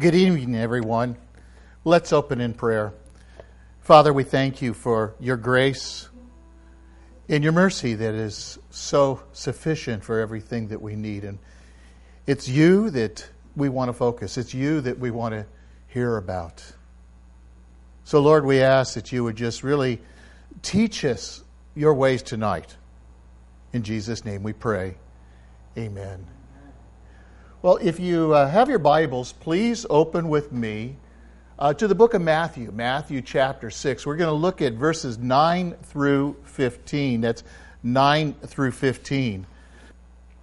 Good evening, everyone. Let's open in prayer. Father, we thank you for your grace and your mercy that is so sufficient for everything that we need. And it's you that we want to focus. It's you that we want to hear about. So, Lord, we ask that you would just really teach us your ways tonight. In Jesus' name we pray. Amen. Well, if you have your Bibles, please open with me to the book of Matthew, Matthew chapter 6. We're going to look at verses 9 through 15. That's 9 through 15.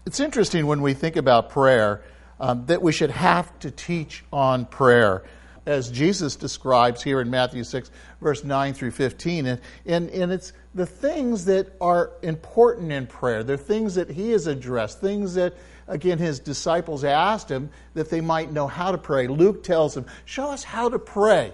It's interesting when we think about prayer that we should have to teach on prayer, as Jesus describes here in Matthew 6, verse 9 through 15. And it's the things that are important in prayer. They're things that he has addressed, things that, again, his disciples asked him that they might know how to pray. Luke tells them, show us how to pray.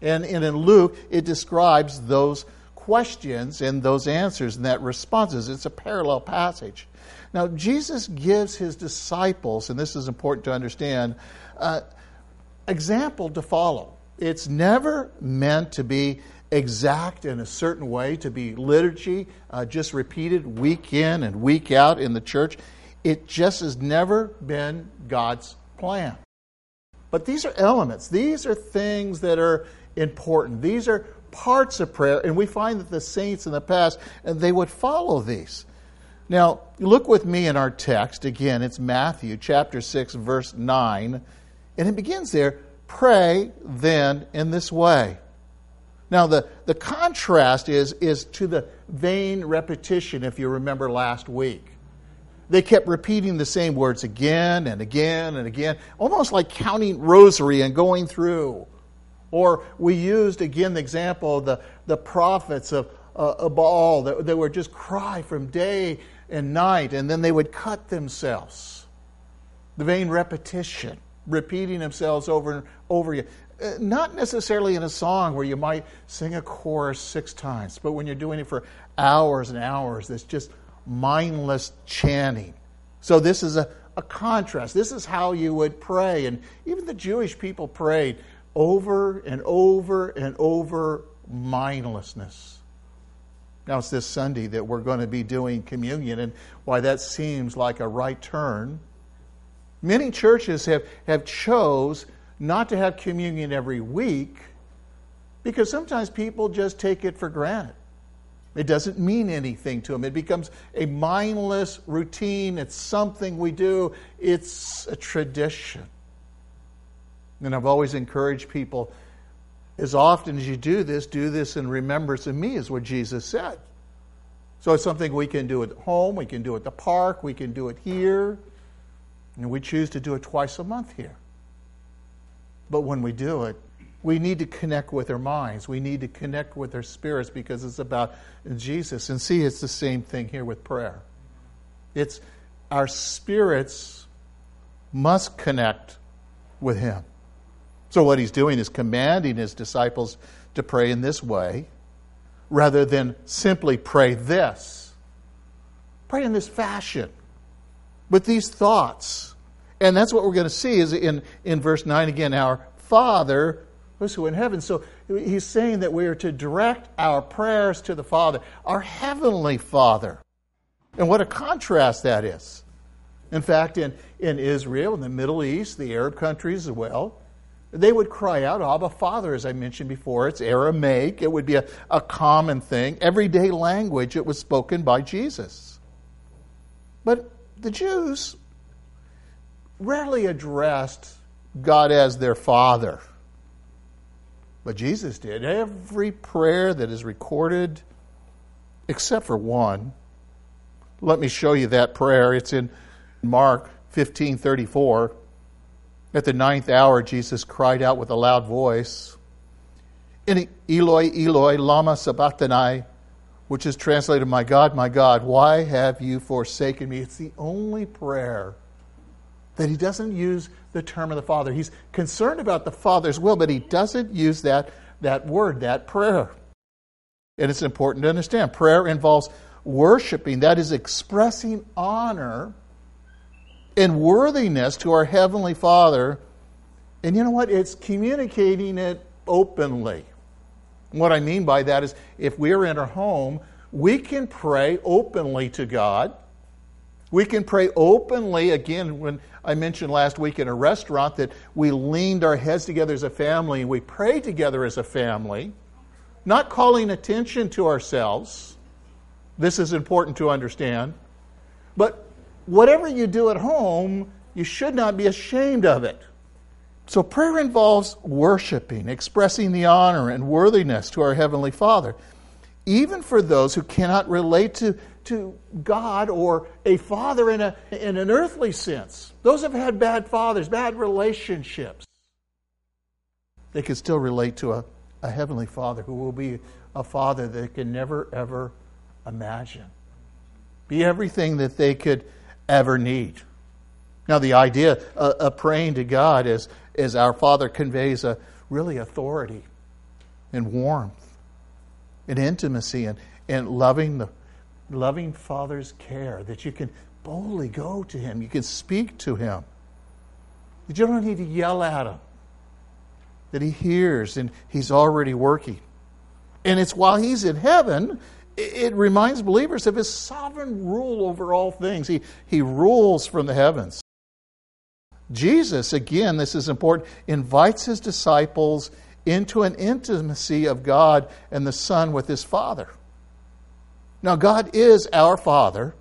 And in Luke, it describes those questions and those answers and that responses. It's a parallel passage. Now, Jesus gives his disciples, and this is important to understand, example to follow. It's never meant to be exact in a certain way, to be liturgy, just repeated week in and week out in the church. It just has never been God's plan. But these are elements. These are things that are important. These are parts of prayer. And we find that the saints in the past, they would follow these. Now, look with me in our text. Again, it's Matthew chapter 6, verse 9. And it begins there, pray then in this way. Now, the contrast is to the vain repetition, if you remember last week. They kept repeating the same words again and again and again, almost like counting rosary and going through. Or we used, again, the example of the prophets of Baal. They would just cry from day and night, and then they would cut themselves. The vain repetition, repeating themselves over and over again. Not necessarily in a song where you might sing a chorus 6 times, but when you're doing it for hours and hours, it's just mindless chanting. So this is a contrast. This is how you would pray. And even the Jewish people prayed over and over and over mindlessness. Now it's this Sunday that we're going to be doing communion, and why that seems like a right turn. Many churches have chose not to have communion every week because sometimes people just take it for granted. It doesn't mean anything to them. It becomes a mindless routine. It's something we do. It's a tradition. And I've always encouraged people, as often as you do this in remembrance of me, is what Jesus said. So it's something we can do at home, we can do at the park, we can do it here. And we choose to do it twice a month here. But when we do it, we need to connect with our minds. We need to connect with our spirits because it's about Jesus. And see, it's the same thing here with prayer. It's our spirits must connect with him. So what he's doing is commanding his disciples to pray in this way rather than simply pray this. Pray in this fashion, with these thoughts. And that's what we're going to see is in verse 9 again, our Father who in heaven. So he's saying that we are to direct our prayers to the Father, our heavenly Father. And what a contrast that is. In fact, in Israel, in the Middle East, the Arab countries as well, they would cry out, Abba, Father, as I mentioned before. It's Aramaic. It would be a common thing. Everyday language. It was spoken by Jesus. But the Jews rarely addressed God as their Father. But Jesus did. Every prayer that is recorded, except for one. Let me show you that prayer. It's in Mark 15:34. At the 9th hour, Jesus cried out with a loud voice, Eloi, Eloi, lama sabachthani, which is translated, my God, why have you forsaken me? It's the only prayer that he doesn't use the term of the Father. He's concerned about the Father's will, but he doesn't use that word, that prayer. And it's important to understand. Prayer involves worshiping, that is expressing honor and worthiness to our Heavenly Father And you know what? It's communicating it openly. What I mean by that is, if we are in our home, we can pray openly to God. We can pray openly, again, when I mentioned last week in a restaurant that we leaned our heads together as a family and we prayed together as a family, not calling attention to ourselves. This is important to understand. But whatever you do at home, you should not be ashamed of it. So prayer involves worshiping, expressing the honor and worthiness to our Heavenly Father, even for those who cannot relate to God or a father in an earthly sense. Those who have had bad fathers, bad relationships, they can still relate to a Heavenly Father who will be a Father they can never, ever imagine. Be everything that they could ever need. Now, the idea of praying to God as our Father conveys a really authority and warmth and intimacy and loving Father's care, that you can boldly go to Him, you can speak to Him, that you don't need to yell at Him, that He hears and He's already working. And it's while He's in heaven, it reminds believers of His sovereign rule over all things. He rules from the heavens. Jesus, again, this is important, invites His disciples into an intimacy of God and the Son with His Father. Now, God is our Father.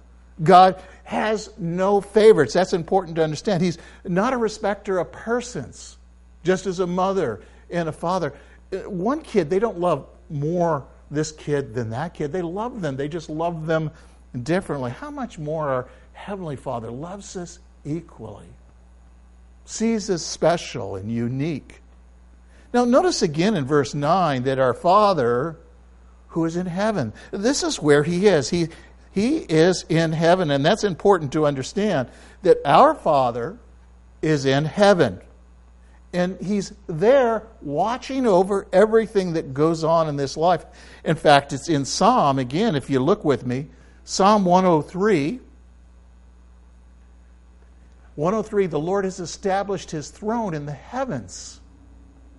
God has no favorites. That's important to understand. He's not a respecter of persons, just as a mother and a father. One kid, they don't love more this kid than that kid. They love them. They just love them differently. How much more our Heavenly Father loves us equally, sees us special and unique. Now, notice again in verse 9 that our Father who is in heaven, this is where He is. He is in heaven, and that's important to understand, that our Father is in heaven. And He's there watching over everything that goes on in this life. In fact, it's in Psalm, again, if you look with me, Psalm 103. 103, the Lord has established His throne in the heavens,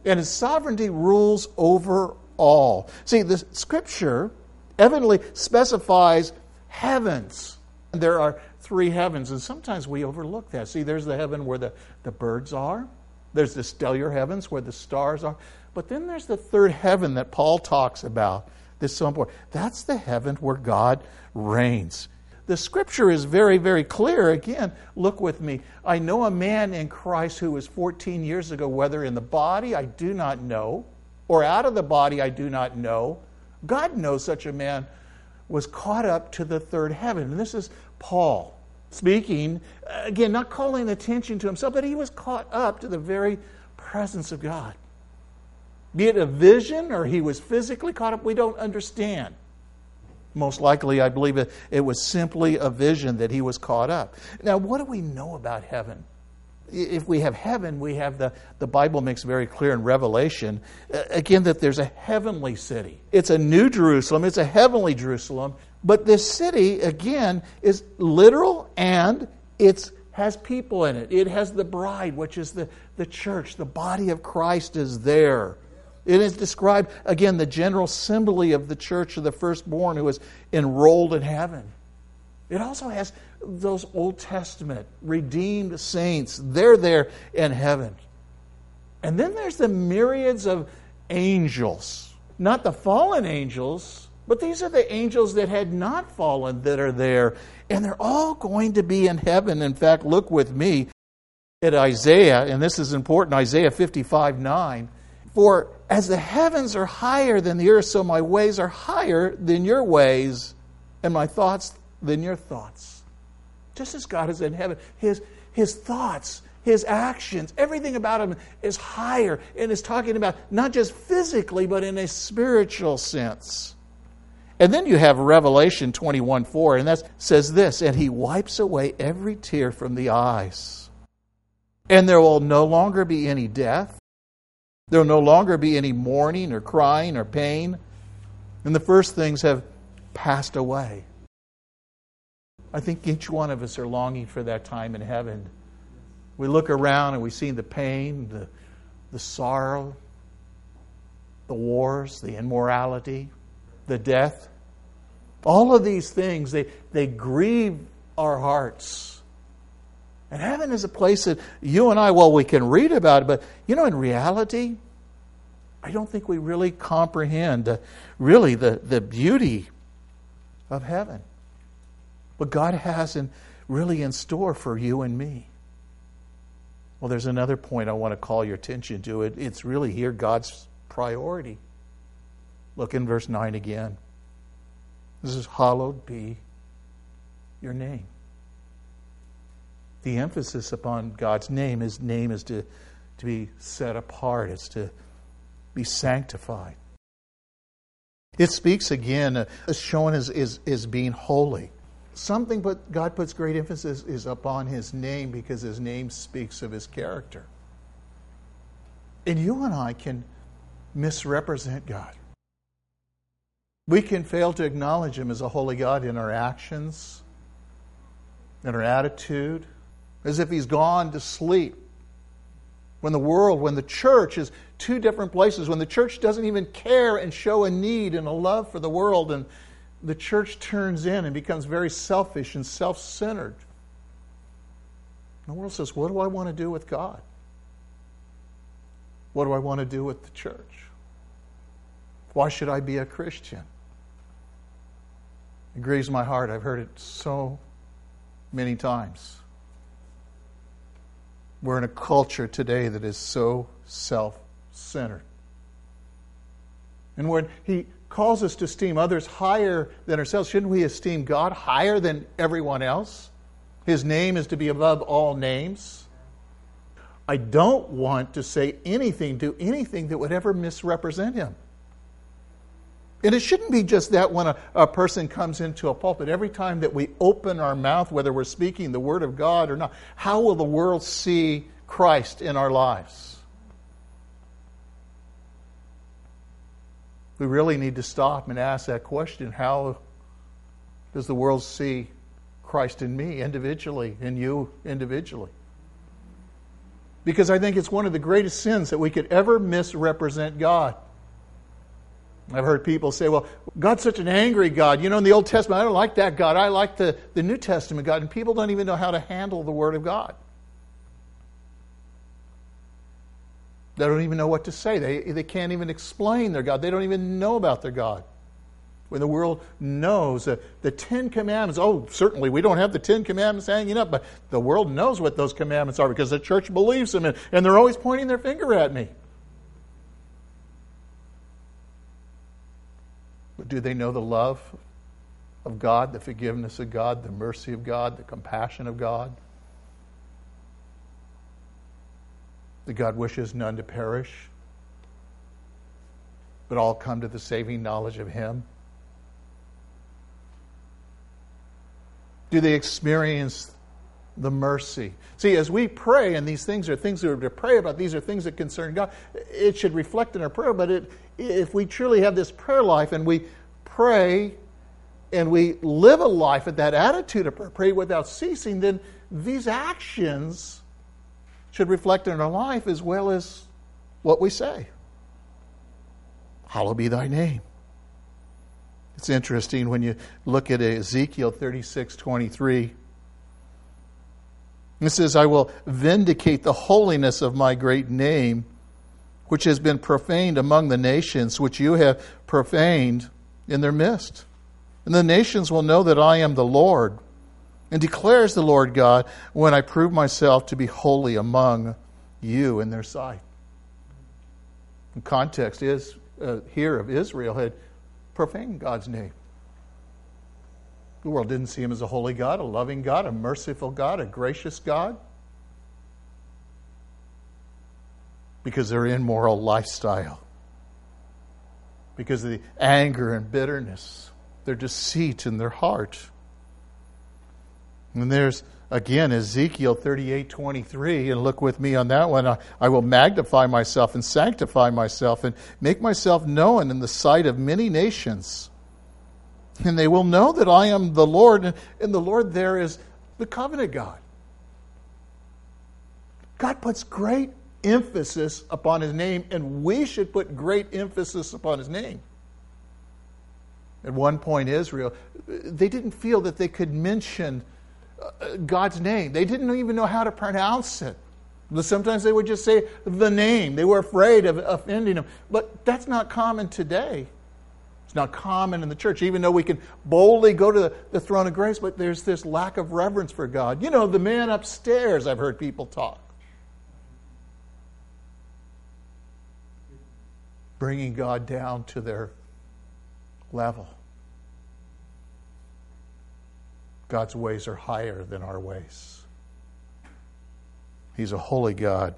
and His sovereignty rules over all. See, the Scripture evidently specifies heavens. There are three heavens, and sometimes we overlook that. See, there's the heaven where the birds are. There's the stellar heavens where the stars are. But then there's the third heaven that Paul talks about. That's so important. That's the heaven where God reigns. The Scripture is very, very clear. Again, look with me. I know a man in Christ who was 14 years ago, whether in the body I do not know, or out of the body I do not know. God knows such a man was caught up to the third heaven. And this is Paul speaking, again, not calling attention to himself, but he was caught up to the very presence of God. Be it a vision or he was physically caught up, we don't understand. Most likely, I believe it was simply a vision that he was caught up. Now, what do we know about heaven? If we have heaven, we have the Bible makes very clear in Revelation, again, that there's a heavenly city. It's a new Jerusalem. It's a heavenly Jerusalem. But this city, again, is literal and it has people in it. It has the bride, which is the church. The body of Christ is there. It is described, again, the general assembly of the church of the firstborn who is enrolled in heaven. It also has those Old Testament redeemed saints. They're there in heaven. And then there's the myriads of angels. Not the fallen angels, but these are the angels that had not fallen that are there. And they're all going to be in heaven. In fact, look with me at Isaiah, and this is important, Isaiah 55:9. For as the heavens are higher than the earth, so my ways are higher than your ways, and my thoughts than your thoughts. Just as God is in heaven, His thoughts, His actions, everything about Him is higher, and is talking about not just physically, but in a spiritual sense. And then you have Revelation 21:4, and that says this, and He wipes away every tear from the eyes. And there will no longer be any death. There will no longer be any mourning or crying or pain. And the first things have passed away. I think each one of us are longing for that time in heaven. We look around and we see the pain, the the sorrow, the wars, the immorality, the death. All of these things, they grieve our hearts. And heaven is a place that you and I, well, we can read about it, but you know, in reality, I don't think we really comprehend the beauty of heaven. What God has in store for you and me. Well, there's another point I want to call your attention to. It's really here God's priority. Look in verse 9 again. This is, hallowed be your name. The emphasis upon God's name, His name is to be set apart. It's to be sanctified. It speaks again, as shown as being holy. Something but God puts great emphasis is upon His name because His name speaks of His character. And you and I can misrepresent God. We can fail to acknowledge Him as a holy God in our actions, in our attitude, as if He's gone to sleep. When the world, when the church is two different places, when the church doesn't even care and show a need and a love for the world, and the church turns in and becomes very selfish and self-centered. The world says, what do I want to do with God? What do I want to do with the church? Why should I be a Christian? It grieves my heart. I've heard it so many times. We're in a culture today that is so self-centered. And when He calls us to esteem others higher than ourselves, shouldn't we esteem God higher than everyone else? His name is to be above all names. I don't want to say anything, do anything that would ever misrepresent Him. And it shouldn't be just that when a person comes into a pulpit. Every time that we open our mouth, whether we're speaking the Word of God or not, how will the world see Christ in our lives? We really need to stop and ask that question. How does the world see Christ in me individually, in you individually? Because I think it's one of the greatest sins that we could ever misrepresent God. I've heard people say, well, God's such an angry God. You know, in the Old Testament, I don't like that God. I like the New Testament God. And people don't even know how to handle the Word of God. They don't even know what to say. They can't even explain their God. They don't even know about their God. When the world knows the Ten Commandments, oh, certainly we don't have the Ten Commandments hanging up, but the world knows what those commandments are because the church believes them, and they're always pointing their finger at me. But do they know the love of God, the forgiveness of God, the mercy of God, the compassion of God? That God wishes none to perish, but all come to the saving knowledge of Him? Do they experience the mercy? See, as we pray, and these things are things that we're to pray about, these are things that concern God, it should reflect in our prayer, but if we truly have this prayer life and we pray and we live a life with that attitude of prayer, pray without ceasing, then these actions should reflect in our life as well as what we say. Hallowed be thy name. It's interesting when you look at Ezekiel 36:23. It says, I will vindicate the holiness of my great name, which has been profaned among the nations, which you have profaned in their midst. And the nations will know that I am the Lord, and declares the Lord God, when I prove myself to be holy among you in their sight. The context is here of Israel had profaned God's name. The world didn't see Him as a holy God, a loving God, a merciful God, a gracious God, because their immoral lifestyle, because of the anger and bitterness, their deceit in their heart. And there's, again, Ezekiel 38:23, and look with me on that one. I will magnify myself and sanctify myself and make myself known in the sight of many nations. And they will know that I am the Lord. And the Lord there is the covenant God. God puts great emphasis upon his name, and we should put great emphasis upon his name. At one point, Israel, they didn't feel that they could mention God's name. They didn't even know how to pronounce it. Sometimes they would just say the name. They were afraid of offending him. But that's not common today. It's not common in the church, even though we can boldly go to the throne of grace, but there's this lack of reverence for God. You know, the man upstairs, I've heard people talk. Bringing God down to their level. God's ways are higher than our ways. He's a holy God.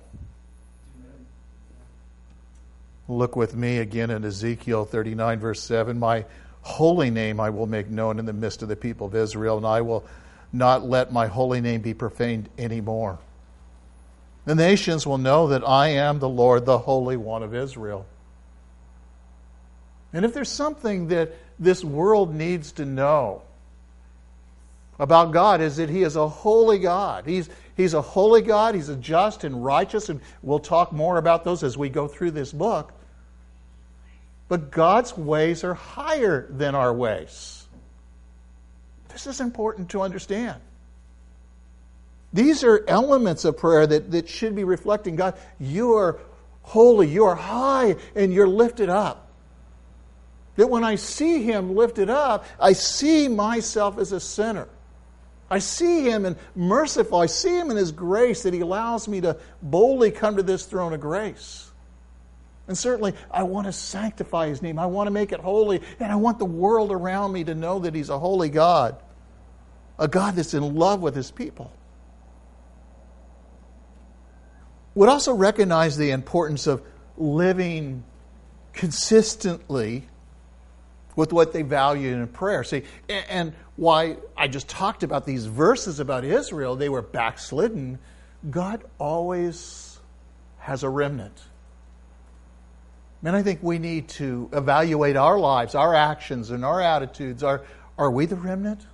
Look with me again in Ezekiel 39, verse 7. My holy name I will make known in the midst of the people of Israel, and I will not let my holy name be profaned anymore. The nations will know that I am the Lord, the Holy One of Israel. And if there's something that this world needs to know about God, is that He is a holy God. He's a holy God. He's a just and righteous, and we'll talk more about those as we go through this book. But God's ways are higher than our ways. This is important to understand. These are elements of prayer that should be reflecting God. You are holy, you are high, and you're lifted up. That when I see Him lifted up, I see myself as a sinner. I see Him in merciful. I see Him in His grace that He allows me to boldly come to this throne of grace. And certainly, I want to sanctify His name. I want to make it holy. And I want the world around me to know that He's a holy God. A God that's in love with His people. Would also recognize the importance of living consistently with what they value in prayer. See, and why I just talked about these verses about Israel, they were backslidden. God always has a remnant. And I think we need to evaluate our lives, our actions, and our attitudes. Are we the remnant?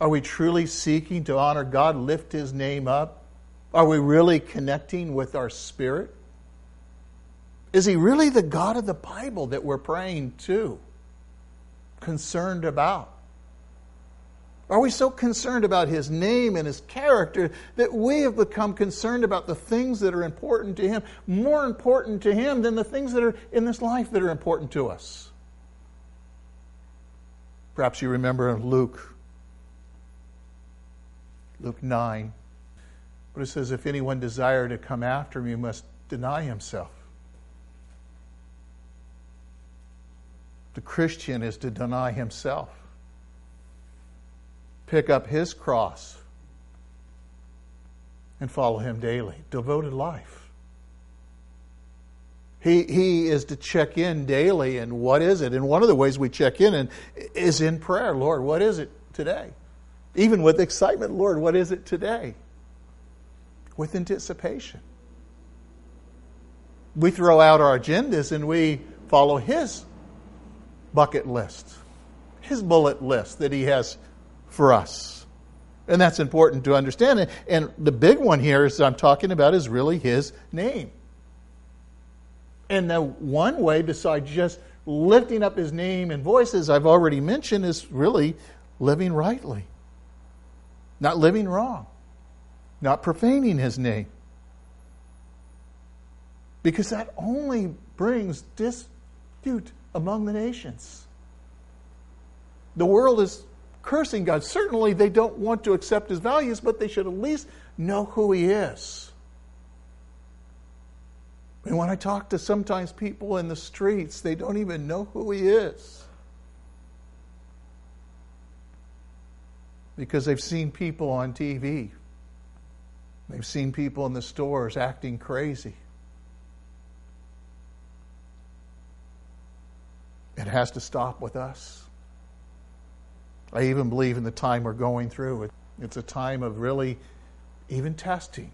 Are we truly seeking to honor God, lift His name up? Are we really connecting with our spirit? Is He really the God of the Bible that we're praying to, concerned about? Are we so concerned about His name and His character that we have become concerned about the things that are important to Him, more important to Him than the things that are in this life that are important to us? Perhaps you remember in Luke 9, but it says, "If anyone desire to come after me, must deny himself." The Christian is to deny himself, pick up his cross, and follow Him daily. Devoted life. He is to check in daily, and what is it? And one of the ways we check in is in prayer. Lord, what is it today? Even with excitement, Lord, what is it today? With anticipation. We throw out our agendas and we follow His bucket list, His bullet list that He has for us. And that's important to understand. And the big one here is that I'm talking about is really His name. And the one way besides just lifting up His name and voices I've already mentioned is really living rightly. Not living wrong. Not profaning His name. Because that only brings dispute among the nations. The world is cursing God. Certainly they don't want to accept His values, but they should at least know who He is. And when I talk to sometimes people in the streets, they don't even know who He is. Because they've seen people on TV. They've seen people in the stores acting crazy. It has to stop with us. I even believe in the time we're going through, it's a time of really even testing.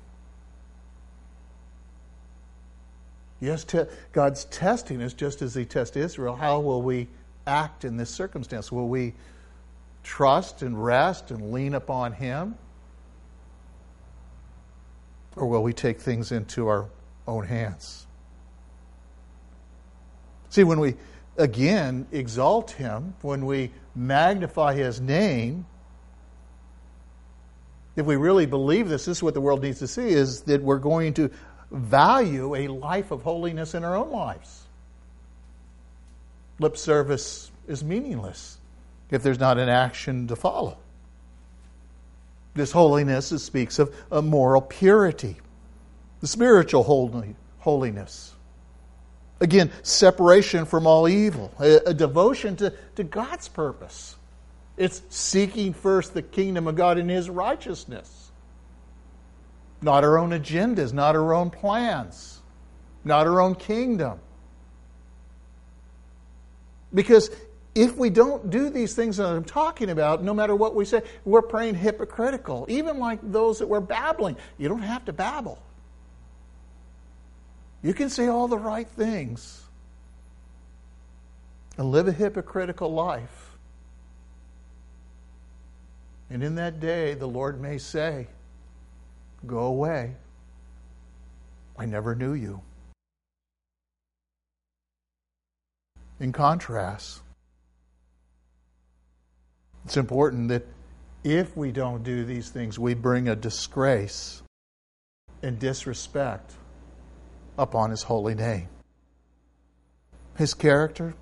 Yes, God's testing us just as He tests Israel. How will we act in this circumstance? Will we trust and rest and lean upon Him? Or will we take things into our own hands? See, when we again exalt Him, when we magnify His name, if we really believe this, this is what the world needs to see, is that we're going to value a life of holiness in our own lives. Lip service is meaningless if there's not an action to follow. This holiness speaks of a moral purity, the spiritual holiness. Again, separation from all evil, a devotion to God's purpose. It's seeking first the kingdom of God and His righteousness. Not our own agendas, not our own plans, not our own kingdom. Because if we don't do these things that I'm talking about, no matter what we say, we're praying hypocritical, even like those that we're babbling. You don't have to babble. You can say all the right things and live a hypocritical life. And in that day, the Lord may say, "Go away. I never knew you." In contrast, it's important that if we don't do these things, we bring a disgrace and disrespect upon His holy name. His character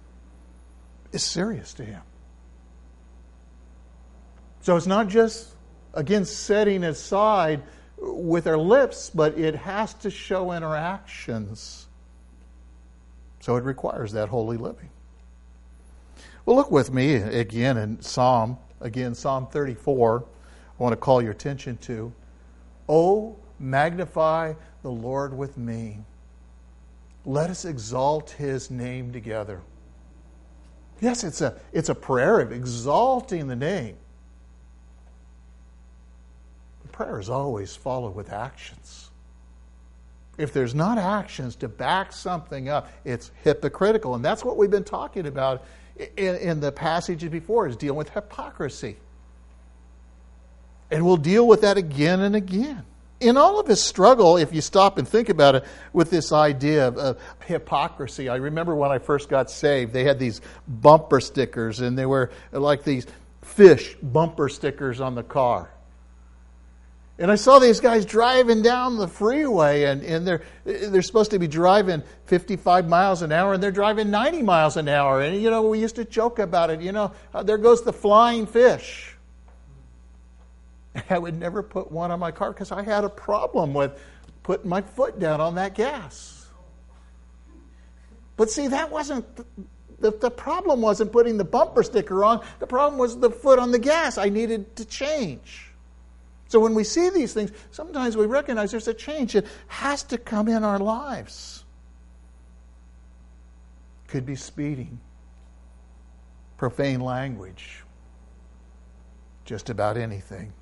is serious to Him. So it's not just, again, setting aside with our lips, but it has to show in our actions. So it requires that holy living. Well, look with me again in Psalm 34. I want to call your attention to, "Oh, magnify the Lord with me. Let us exalt His name together." Yes, it's a prayer of exalting the name. Prayer is always followed with actions. If there's not actions to back something up, it's hypocritical. And that's what we've been talking about in the passages before, is dealing with hypocrisy. And we'll deal with that again and again. In all of his struggle, if you stop and think about it, with this idea of hypocrisy, I remember when I first got saved, they had these bumper stickers, and they were like these fish bumper stickers on the car. And I saw these guys driving down the freeway, and they're supposed to be driving 55 miles an hour, and they're driving 90 miles an hour. And, we used to joke about it, there goes the flying fish. And I would never put one on my car because I had a problem with putting my foot down on that gas. But see, that wasn't... The problem wasn't putting the bumper sticker on. The problem was the foot on the gas. I needed to change. So when we see these things, sometimes we recognize there's a change. It has to come in our lives. Could be speeding, profane language, just about anything.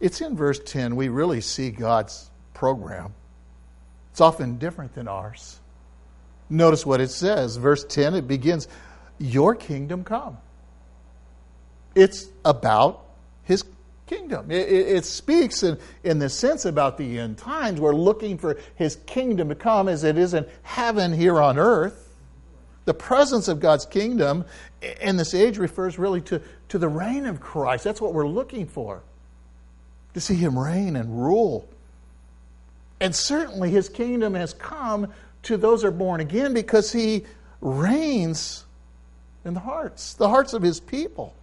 It's in verse 10 we really see God's program. It's often different than ours. Notice what it says. Verse 10, it begins, "Your kingdom come." It's about His kingdom. It speaks in the sense about the end times. We're looking for His kingdom to come as it is in heaven here on earth. The presence of God's kingdom in this age refers really to the reign of Christ. That's what we're looking for, to see Him reign and rule. And certainly His kingdom has come to those who are born again, because He reigns in the hearts of His people.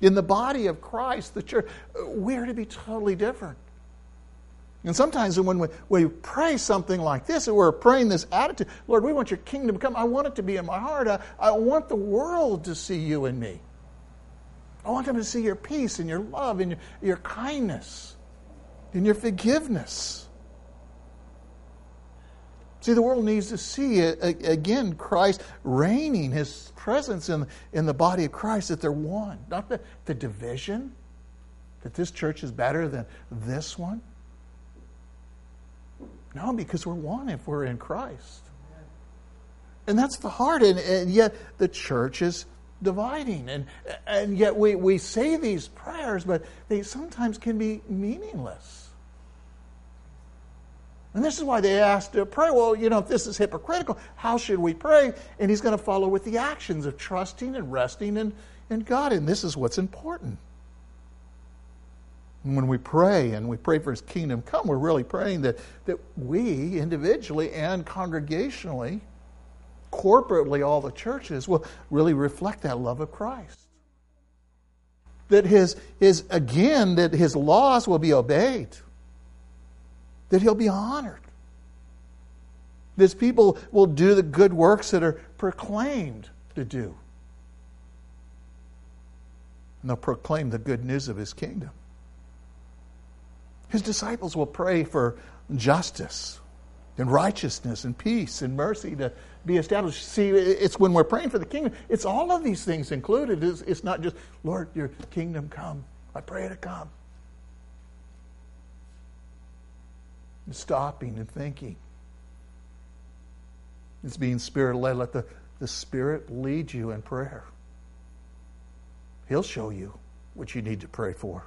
In the body of Christ, the church, we're to be totally different. And sometimes when we pray something like this, and we're praying this attitude, "Lord, we want your kingdom to come. I want it to be in my heart. I want the world to see you in me. I want them to see your peace and your love and your kindness and your forgiveness." See, the world needs to see, again, Christ reigning, His presence in the body of Christ, that they're one. Not the division, that this church is better than this one. No, because we're one if we're in Christ. And that's the heart, and yet the church is dividing. And yet we say these prayers, but they sometimes can be meaningless. And this is why they asked to pray, well, you know, if this is hypocritical, how should we pray? And he's going to follow with the actions of trusting and resting in God. And this is what's important. And when we pray, and we pray for his kingdom come, we're really praying that we, individually and congregationally, corporately, all the churches, will really reflect that love of Christ. That his laws will be obeyed. That he'll be honored. That people will do the good works that are proclaimed to do. And they'll proclaim the good news of his kingdom. His disciples will pray for justice and righteousness and peace and mercy to be established. See, it's when we're praying for the kingdom, it's all of these things included. It's not just, Lord, your kingdom come. I pray to come. And stopping and thinking. It's being Spirit-led. Let the Spirit lead you in prayer. He'll show you what you need to pray for.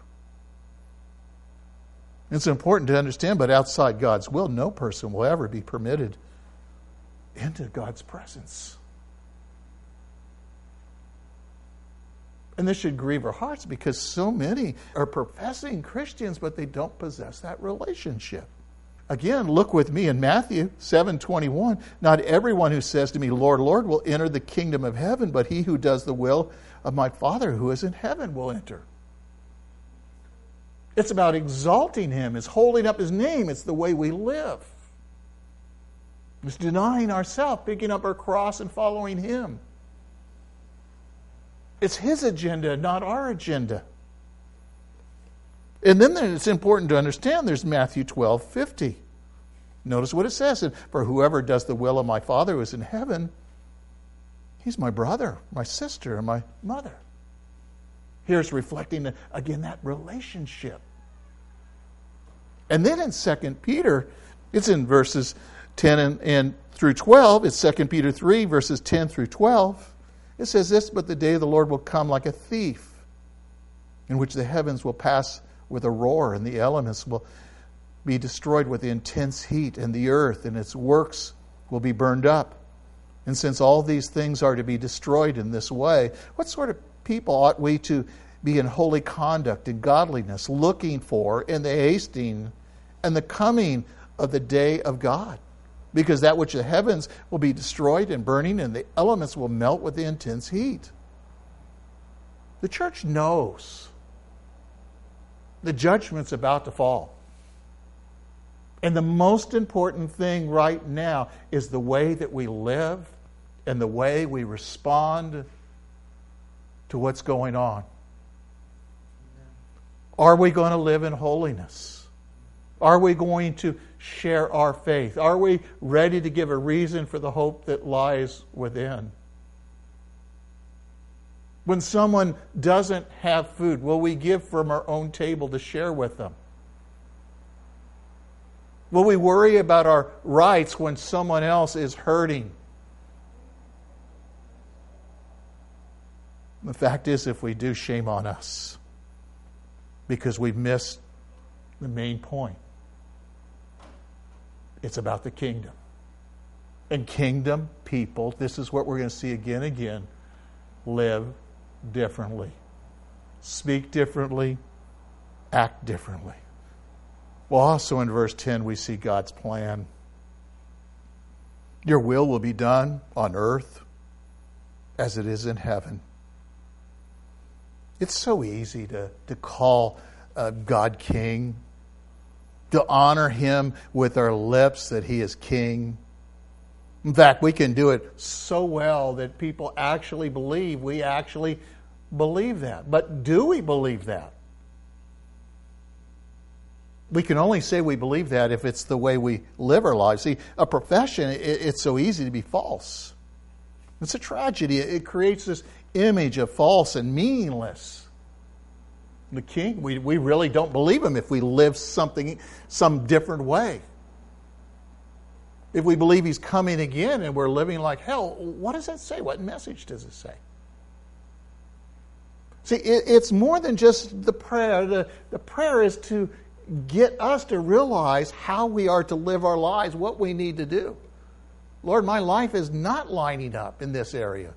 It's important to understand, but outside God's will, no person will ever be permitted into God's presence. And this should grieve our hearts because so many are professing Christians, but they don't possess that relationship. Again, look with me in Matthew 7:21. Not everyone who says to me, Lord, Lord, will enter the kingdom of heaven, but he who does the will of my Father who is in heaven will enter. It's about exalting him. It's holding up his name. It's the way we live. It's denying ourselves, picking up our cross and following him. It's his agenda, not our agenda. And then it's important to understand there's Matthew 12:50. Notice what it says. For whoever does the will of my Father who is in heaven, he's my brother, my sister, and my mother. Here's reflecting, again, that relationship. And then in 2 Peter, it's in verses 10 and through 12. It's 2 Peter 3, verses 10 through 12. It says this, but the day of the Lord will come like a thief, in which the heavens will pass with a roar, and the elements will be destroyed with intense heat, and the earth and its works will be burned up. And since all these things are to be destroyed in this way, what sort of people ought we to be in holy conduct and godliness, looking for and the hasting and the coming of the day of God? Because that which the heavens will be destroyed and burning, and the elements will melt with the intense heat. The church knows the judgment's about to fall. And the most important thing right now is the way that we live and the way we respond to what's going on. Are we going to live in holiness? Are we going to share our faith? Are we ready to give a reason for the hope that lies within? When someone doesn't have food, will we give from our own table to share with them? Will we worry about our rights when someone else is hurting? The fact is, if we do, shame on us, because we've missed the main point. It's about the kingdom. And kingdom people, this is what we're going to see again and again, live differently, speak differently, act differently. Well, also in verse 10, we see God's plan. Your will be done on earth as it is in heaven. It's so easy to call God King, to honor him with our lips that he is King. In fact, we can do it so well that people actually believe we actually believe that. But do we believe that? We can only say we believe that if it's the way we live our lives. See, a profession, it's so easy to be false. It's a tragedy. It creates this image of false and meaningless. The king, we really don't believe him if we live some different way. If we believe he's coming again and we're living like hell, what does that say? What message does it say? See, it's more than just the prayer. The prayer is to get us to realize how we are to live our lives, what we need to do. Lord, my life is not lining up in this area.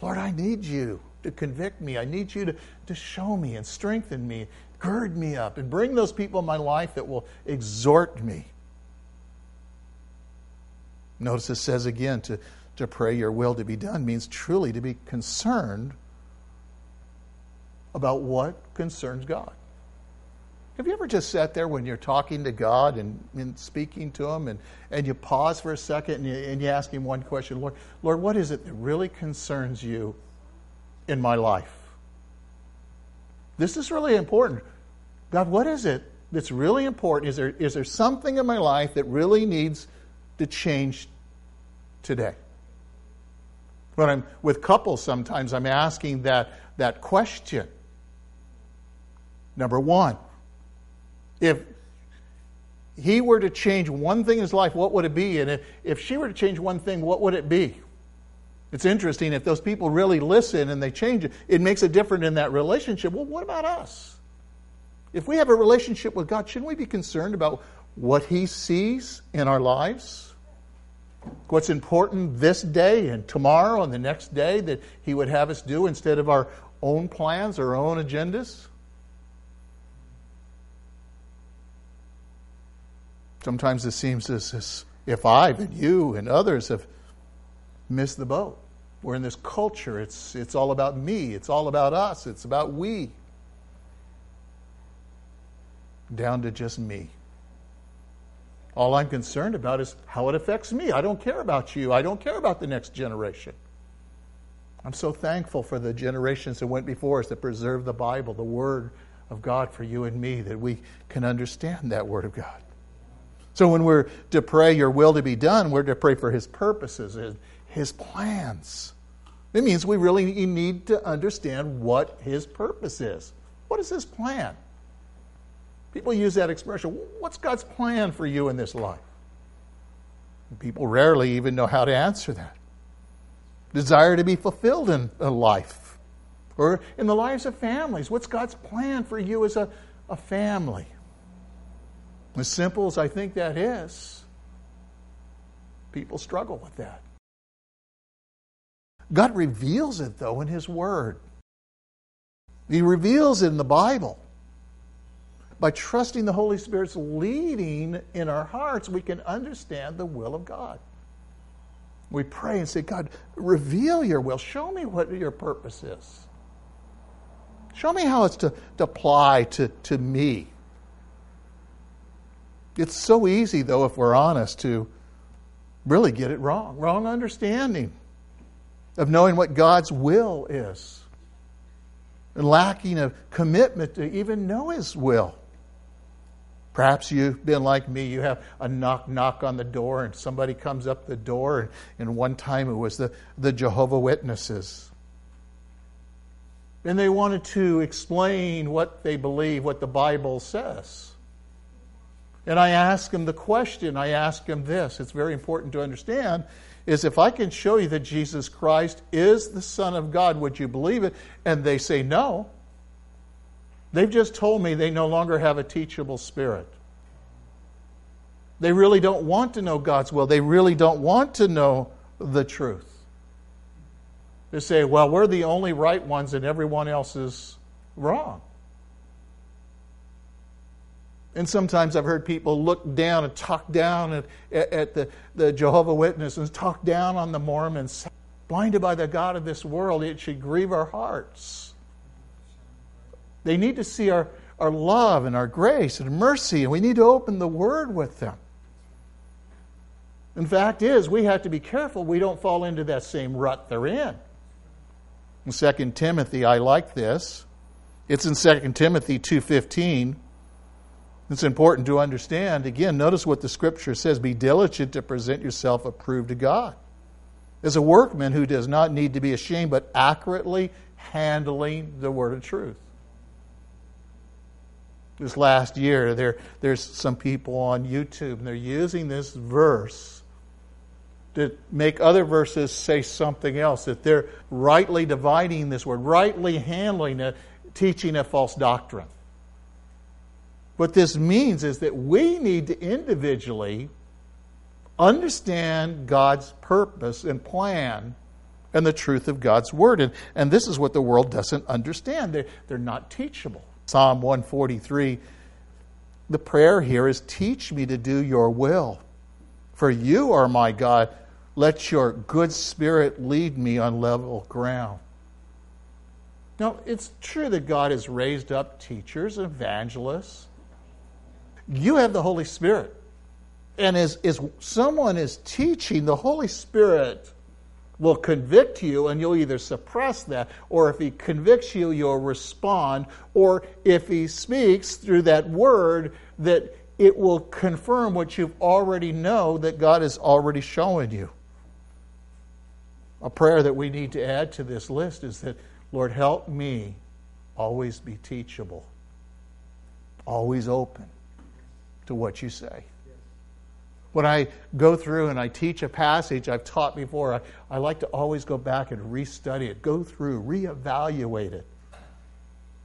Lord, I need you to convict me. I need you to show me and strengthen me, gird me up, and bring those people in my life that will exhort me. Notice it says again, to pray your will to be done means truly to be concerned about what concerns God. Have you ever just sat there when you're talking to God and speaking to Him and you pause for a second and you ask Him one question, Lord, what is it that really concerns you in my life? This is really important. God, what is it that's really important? Is there something in my life that really needs to change today? When I'm with couples, sometimes I'm asking that question. Number one, if he were to change one thing in his life, what would it be? And if she were to change one thing, what would it be? It's interesting, if those people really listen and they change it, it makes a difference in that relationship. Well, what about us? If we have a relationship with God, shouldn't we be concerned about what He sees in our lives? What's important this day and tomorrow and the next day that He would have us do instead of our own plans or our own agendas? Sometimes it seems as if I've and you and others have missed the boat. We're in this culture. It's all about me. It's all about us. It's about we. Down to just me. All I'm concerned about is how it affects me. I don't care about you. I don't care about the next generation. I'm so thankful for the generations that went before us that preserved the Bible, the Word of God for you and me, that we can understand that Word of God. So when we're to pray your will to be done, we're to pray for His purposes and His plans. It means we really need to understand what His purpose is. What is His plan? People use that expression, what's God's plan for you in this life? And people rarely even know how to answer that. Desire to be fulfilled in a life or in the lives of families. What's God's plan for you as a family? As simple as I think that is, people struggle with that. God reveals it, though, in His Word. He reveals it in the Bible. By trusting the Holy Spirit's leading in our hearts, we can understand the will of God. We pray and say, God, reveal your will. Show me what your purpose is. Show me how it's to apply to me. It's so easy, though, if we're honest, to really get it wrong. Wrong understanding of knowing what God's will is. And lacking a commitment to even know His will. Perhaps you've been like me. You have a knock on the door and somebody comes up the door. And one time it was the Jehovah's Witnesses. And they wanted to explain what they believe, what the Bible says. And I ask him the question, I ask him this, it's very important to understand, is if I can show you that Jesus Christ is the Son of God, would you believe it? And they say no. They've just told me they no longer have a teachable spirit. They really don't want to know God's will. They really don't want to know the truth. They say, well, we're the only right ones and everyone else is wrong. And sometimes I've heard people look down and talk down at the Jehovah's Witnesses, talk down on the Mormons, blinded by the God of this world. It should grieve our hearts. They need to see our love and our grace and mercy, and we need to open the Word with them. And fact is, we have to be careful we don't fall into that same rut they're in. In 2 Timothy, I like this. It's in 2 Timothy 2:15. It's important to understand. Again, notice what the Scripture says. Be diligent to present yourself approved to God, as a workman who does not need to be ashamed, but accurately handling the word of truth. This last year, there's some people on YouTube, and they're using this verse to make other verses say something else, that they're rightly dividing this word, rightly handling it, teaching a false doctrine. What this means is that we need to individually understand God's purpose and plan and the truth of God's word. And this is what the world doesn't understand. They're not teachable. Psalm 143, the prayer here is, teach me to do your will. For you are my God. Let your good spirit lead me on level ground. Now, it's true that God has raised up teachers and evangelists. You have the Holy Spirit. And as someone is teaching, the Holy Spirit will convict you, and you'll either suppress that, or if he convicts you, you'll respond, or if he speaks through that word, that it will confirm what you already know that God is already showing you. A prayer that we need to add to this list is that, Lord, help me always be teachable, always open to what you say. When I go through and I teach a passage I've taught before, I like to always go back and restudy it, go through, reevaluate it.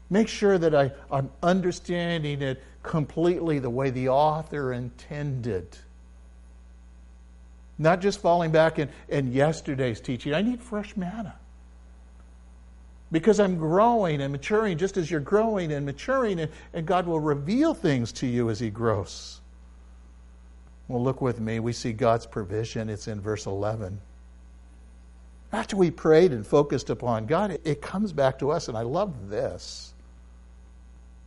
Make sure that I'm understanding it completely the way the author intended. Not just falling back in yesterday's teaching. I need fresh manna. Because I'm growing and maturing just as you're growing and maturing, and God will reveal things to you as he grows. Well, look with me. We see God's provision. It's in verse 11. After we prayed and focused upon God, it comes back to us, and I love this.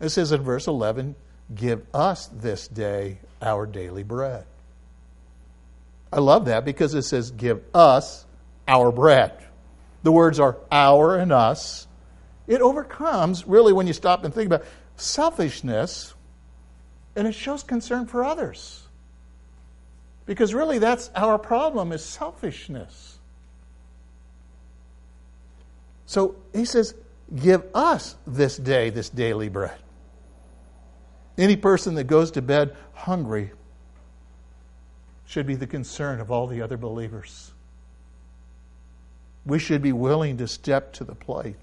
It says in verse 11, give us this day our daily bread. I love that because it says, give us our bread. The words are our and us. It overcomes, really, when you stop and think about it, selfishness, and it shows concern for others. Because really that's our problem, is selfishness. So he says, give us this day this daily bread. Any person that goes to bed hungry should be the concern of all the other believers. We should be willing to step to the plate.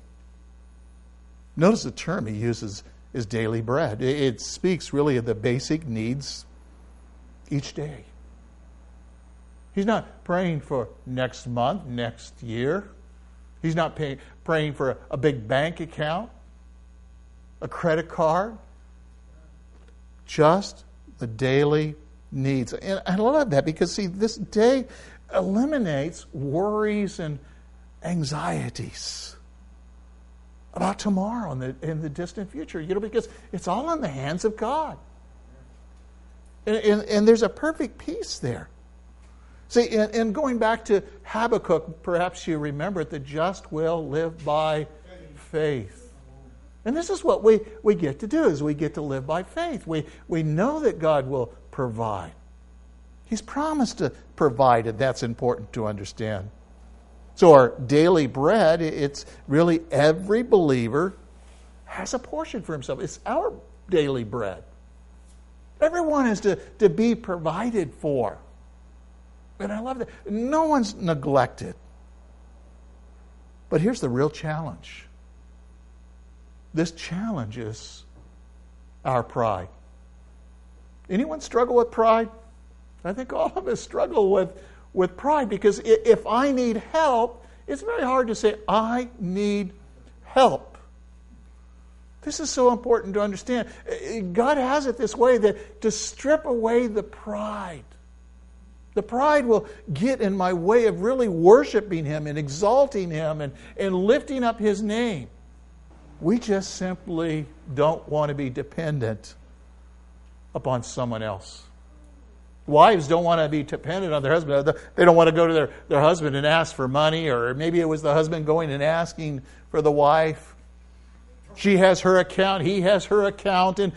Notice the term he uses is daily bread. It speaks really of the basic needs each day. He's not praying for next month, next year. He's not praying for a big bank account, a credit card. Just the daily needs. And I love that because, see, this day eliminates worries and anxieties about tomorrow and in the distant future, because it's all in the hands of God. And there's a perfect peace there. See, and going back to Habakkuk, perhaps you remember it, the just will live by faith. And this is what we get to do, is we get to live by faith. We know that God will provide. He's promised to provide, and that's important to understand. So our daily bread, it's really every believer has a portion for himself. It's our daily bread. Everyone is to be provided for. And I love that. No one's neglected. But here's the real challenge. This challenges our pride. Anyone struggle with pride? I think all of us struggle with pride, because if I need help, it's very hard to say, I need help. This is so important to understand. God has it this way, that to strip away the pride. The pride will get in my way of really worshiping him and exalting him and lifting up his name. We just simply don't want to be dependent upon someone else. Wives don't want to be dependent on their husband. They don't want to go to their husband and ask for money, or maybe it was the husband going and asking for the wife. She has her account, he has her account, and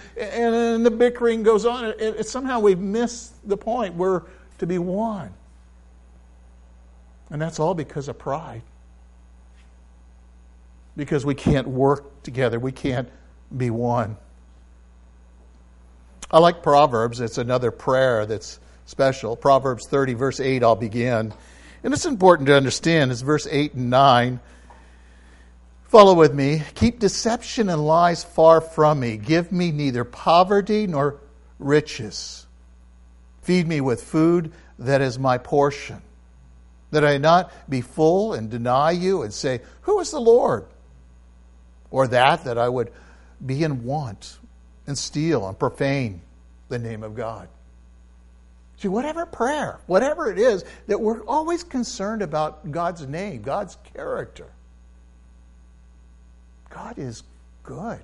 the bickering goes on. It somehow we've missed the point. We're to be one. And that's all because of pride. Because we can't work together. We can't be one. I like Proverbs. It's another prayer that's special. Proverbs 30, verse 8, I'll begin. And it's important to understand. It's verse 8 and 9. Follow with me. Keep deception and lies far from me. Give me neither poverty nor riches. Feed me with food that is my portion, that I not be full and deny you and say, who is the Lord? Or that I would be in want and steal and profane the name of God. See, whatever prayer, whatever it is, that we're always concerned about God's name, God's character. God is good.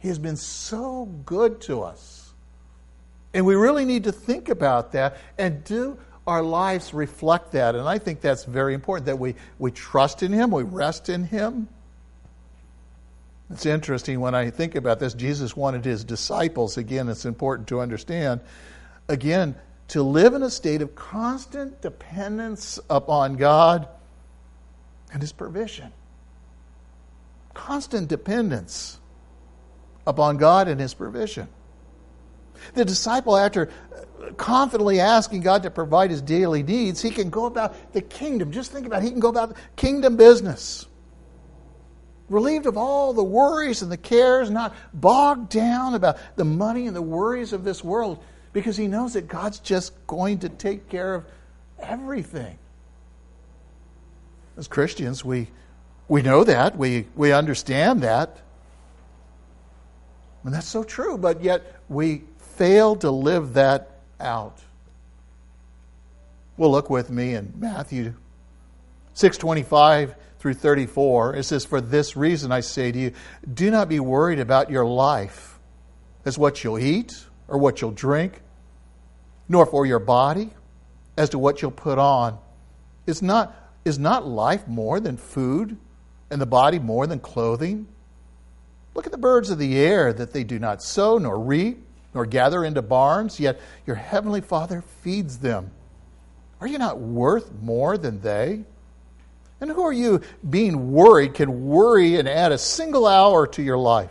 He has been so good to us. And we really need to think about that and do our lives reflect that. And I think that's very important, that we trust in Him, we rest in Him. It's interesting when I think about this, Jesus wanted His disciples, again, it's important to understand, again, to live in a state of constant dependence upon God and His provision. Constant dependence upon God and His provision. The disciple, after confidently asking God to provide his daily needs, he can go about the kingdom. Just think about it. He can go about the kingdom business. Relieved of all the worries and the cares, not bogged down about the money and the worries of this world, because he knows that God's just going to take care of everything. As Christians, we know that. We understand that. And that's so true, but yet we fail to live that out. Well, look with me in Matthew 6:25 through 34. It says, for this reason I say to you, do not be worried about your life as what you'll eat or what you'll drink, nor for your body as to what you'll put on. Is not life more than food and the body more than clothing? Look at the birds of the air, that they do not sow, nor reap, nor gather into barns, yet your heavenly Father feeds them. Are you not worth more than they? And who are you, being worried, can worry and add a single hour to your life?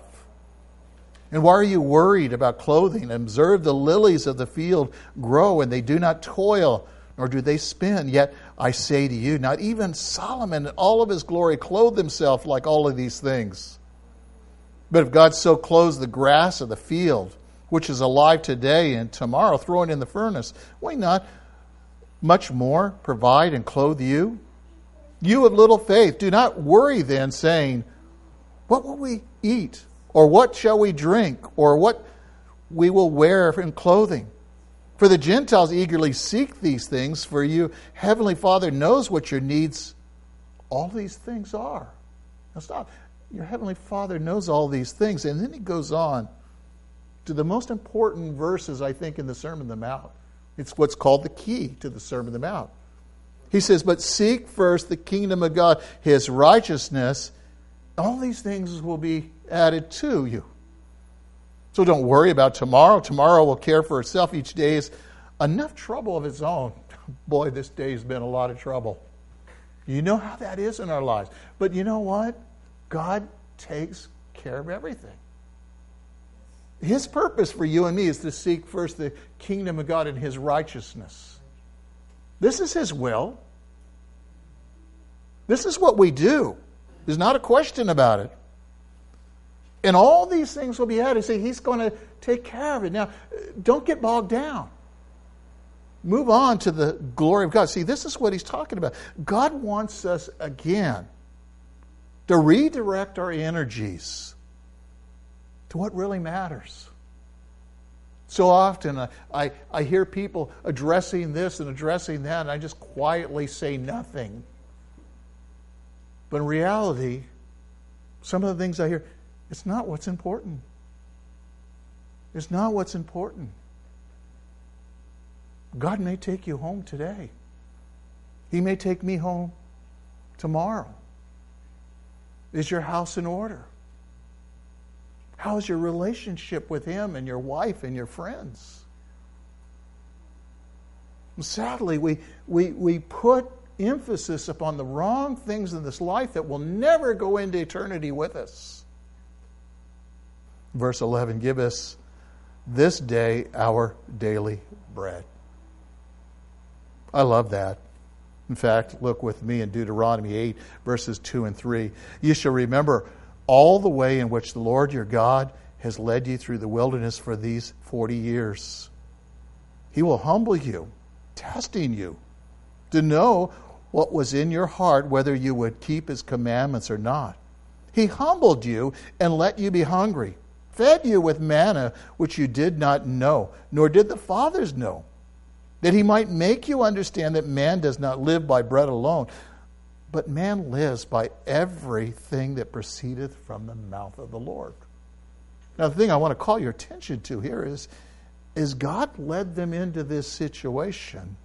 And why are you worried about clothing? Observe the lilies of the field grow, and they do not toil, nor do they spin. Yet I say to you, not even Solomon in all of his glory clothed himself like all of these things. But if God so clothes the grass of the field, which is alive today and tomorrow thrown in the furnace, will He not much more provide and clothe you? You of little faith, do not worry then, saying, what will we eat? Or what shall we drink? Or what we will wear in clothing? For the Gentiles eagerly seek these things, for you, Heavenly Father, knows what your needs, all these things are. Now stop. Your Heavenly Father knows all these things. And then he goes on to the most important verses, I think, in the Sermon on the Mount. It's what's called the key to the Sermon on the Mount. He says, but seek first the kingdom of God, His righteousness. All these things will be added to you. So don't worry about tomorrow. Tomorrow will care for itself. Each day is enough trouble of its own. Boy, this day has been a lot of trouble. You know how that is in our lives. But you know what? God takes care of everything. His purpose for you and me is to seek first the kingdom of God and His righteousness. This is His will. This is what we do. There's not a question about it. And all these things will be added. See, He's going to take care of it. Now, don't get bogged down. Move on to the glory of God. See, this is what He's talking about. God wants us again to redirect our energies to what really matters. So often I hear people addressing this and addressing that, and I just quietly say nothing. But in reality, some of the things I hear, it's not what's important. It's not what's important. God may take you home today. He may take me home tomorrow. Is your house in order? How is your relationship with Him and your wife and your friends? And sadly, we put emphasis upon the wrong things in this life that will never go into eternity with us. Verse 11, give us this day our daily bread. I love that. In fact, look with me in Deuteronomy 8, verses 2 and 3. You shall remember all the way in which the Lord your God has led you through the wilderness for these 40 years. He will humble you, testing you, to know what was in your heart, whether you would keep his commandments or not. He humbled you and let you be hungry, fed you with manna which you did not know, nor did the fathers know, that he might make you understand that man does not live by bread alone, but man lives by everything that proceedeth from the mouth of the Lord. Now, the thing I want to call your attention to here is God led them into this situation.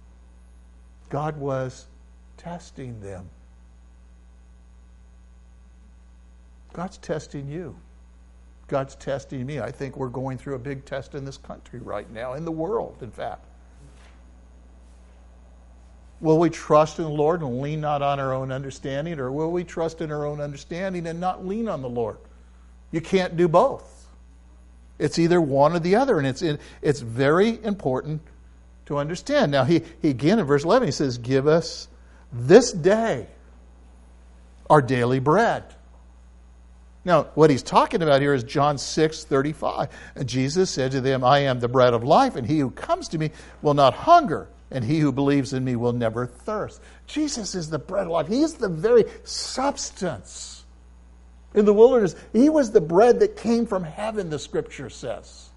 God was testing them. God's testing you. God's testing me. I think we're going through a big test in this country right now, in the world, in fact. Will we trust in the Lord and lean not on our own understanding, or will we trust in our own understanding and not lean on the Lord? You can't do both. It's either one or the other, and it's very important to understand. Now, he again in verse 11, he says, give us this day our daily bread. Now, what he's talking about here is John 6:35. And Jesus said to them, I am the bread of life, and he who comes to me will not hunger, and he who believes in me will never thirst. Jesus is the bread of life. He is the very substance. In the wilderness, he was the bread that came from heaven, the scripture says.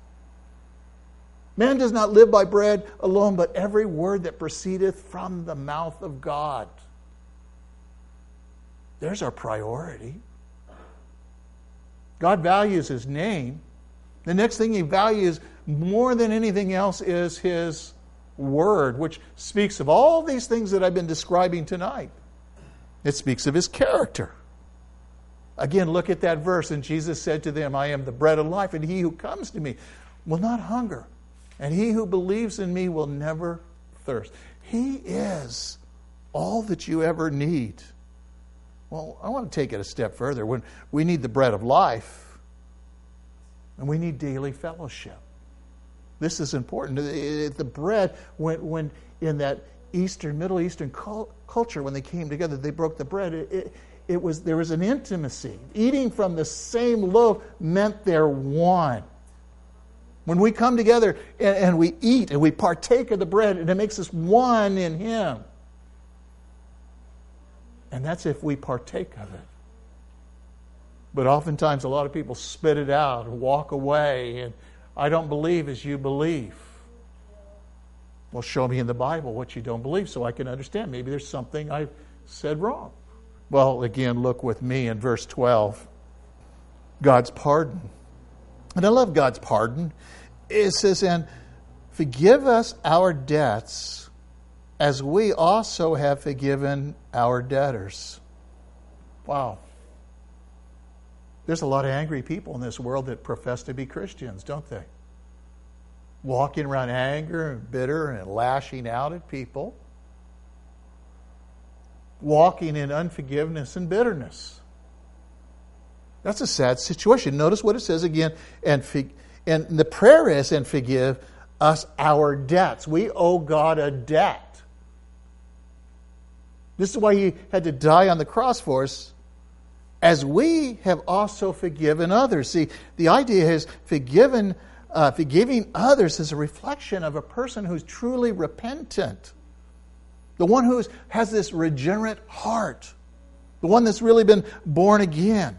Man does not live by bread alone, but every word that proceedeth from the mouth of God. There's our priority. God values his name. The next thing he values more than anything else is his word, which speaks of all these things that I've been describing tonight. It speaks of his character. Again, look at that verse. And Jesus said to them, I am the bread of life, and he who comes to me will not hunger, and he who believes in me will never thirst. He is all that you ever need. Well, I want to take it a step further. When we need the bread of life, and we need daily fellowship. This is important. The bread, when in that Middle Eastern culture, when they came together, they broke the bread. There was an intimacy. Eating from the same loaf meant they're one. When we come together and we eat and we partake of the bread, and it makes us one in him. And that's if we partake of it. But oftentimes a lot of people spit it out and walk away, and I don't believe as you believe. Well, show me in the Bible what you don't believe so I can understand. Maybe there's something I've said wrong. Well, again, look with me in verse 12. God's pardon. And I love God's pardon. It says, and forgive us our debts, as we also have forgiven our debtors. Wow. There's a lot of angry people in this world that profess to be Christians, don't they? Walking around anger and bitter and lashing out at people. Walking in unforgiveness and bitterness. That's a sad situation. Notice what it says again. And the prayer is, and forgive us our debts. We owe God a debt. This is why he had to die on the cross for us, as we have also forgiven others. See, the idea is forgiving others is a reflection of a person who's truly repentant. The one who has this regenerate heart. The one that's really been born again.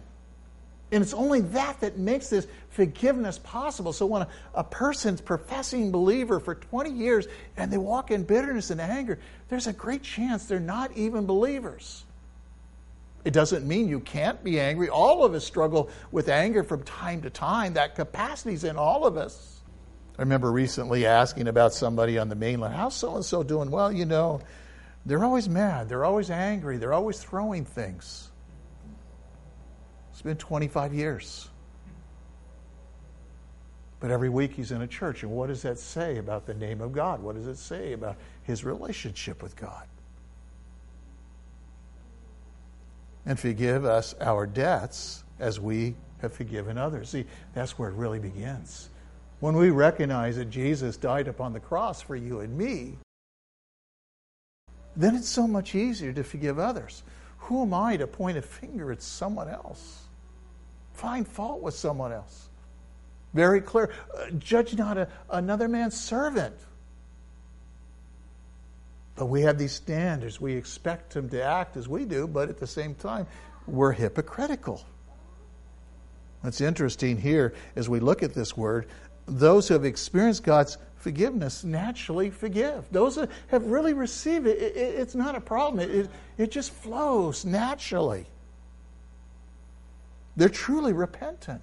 And it's only that makes this forgiveness possible. So when a person's professing believer for 20 years and they walk in bitterness and anger, there's a great chance they're not even believers. It doesn't mean you can't be angry. All of us struggle with anger from time to time. That capacity's in all of us. I remember recently asking about somebody on the mainland, how's so-and-so doing? Well, they're always mad. They're always angry. They're always throwing things. It's been 25 years. But every week he's in a church. And what does that say about the name of God? What does it say about his relationship with God? And forgive us our debts as we have forgiven others. See, that's where it really begins. When we recognize that Jesus died upon the cross for you and me, then it's so much easier to forgive others. Who am I to point a finger at someone else? Find fault with someone else. Very clear. Judge not another man's servant. But we have these standards. We expect him to act as we do, but at the same time, we're hypocritical. What's interesting here as we look at this word, those who have experienced God's forgiveness naturally forgive. Those that have really received it, it's not a problem. It just flows naturally. They're truly repentant.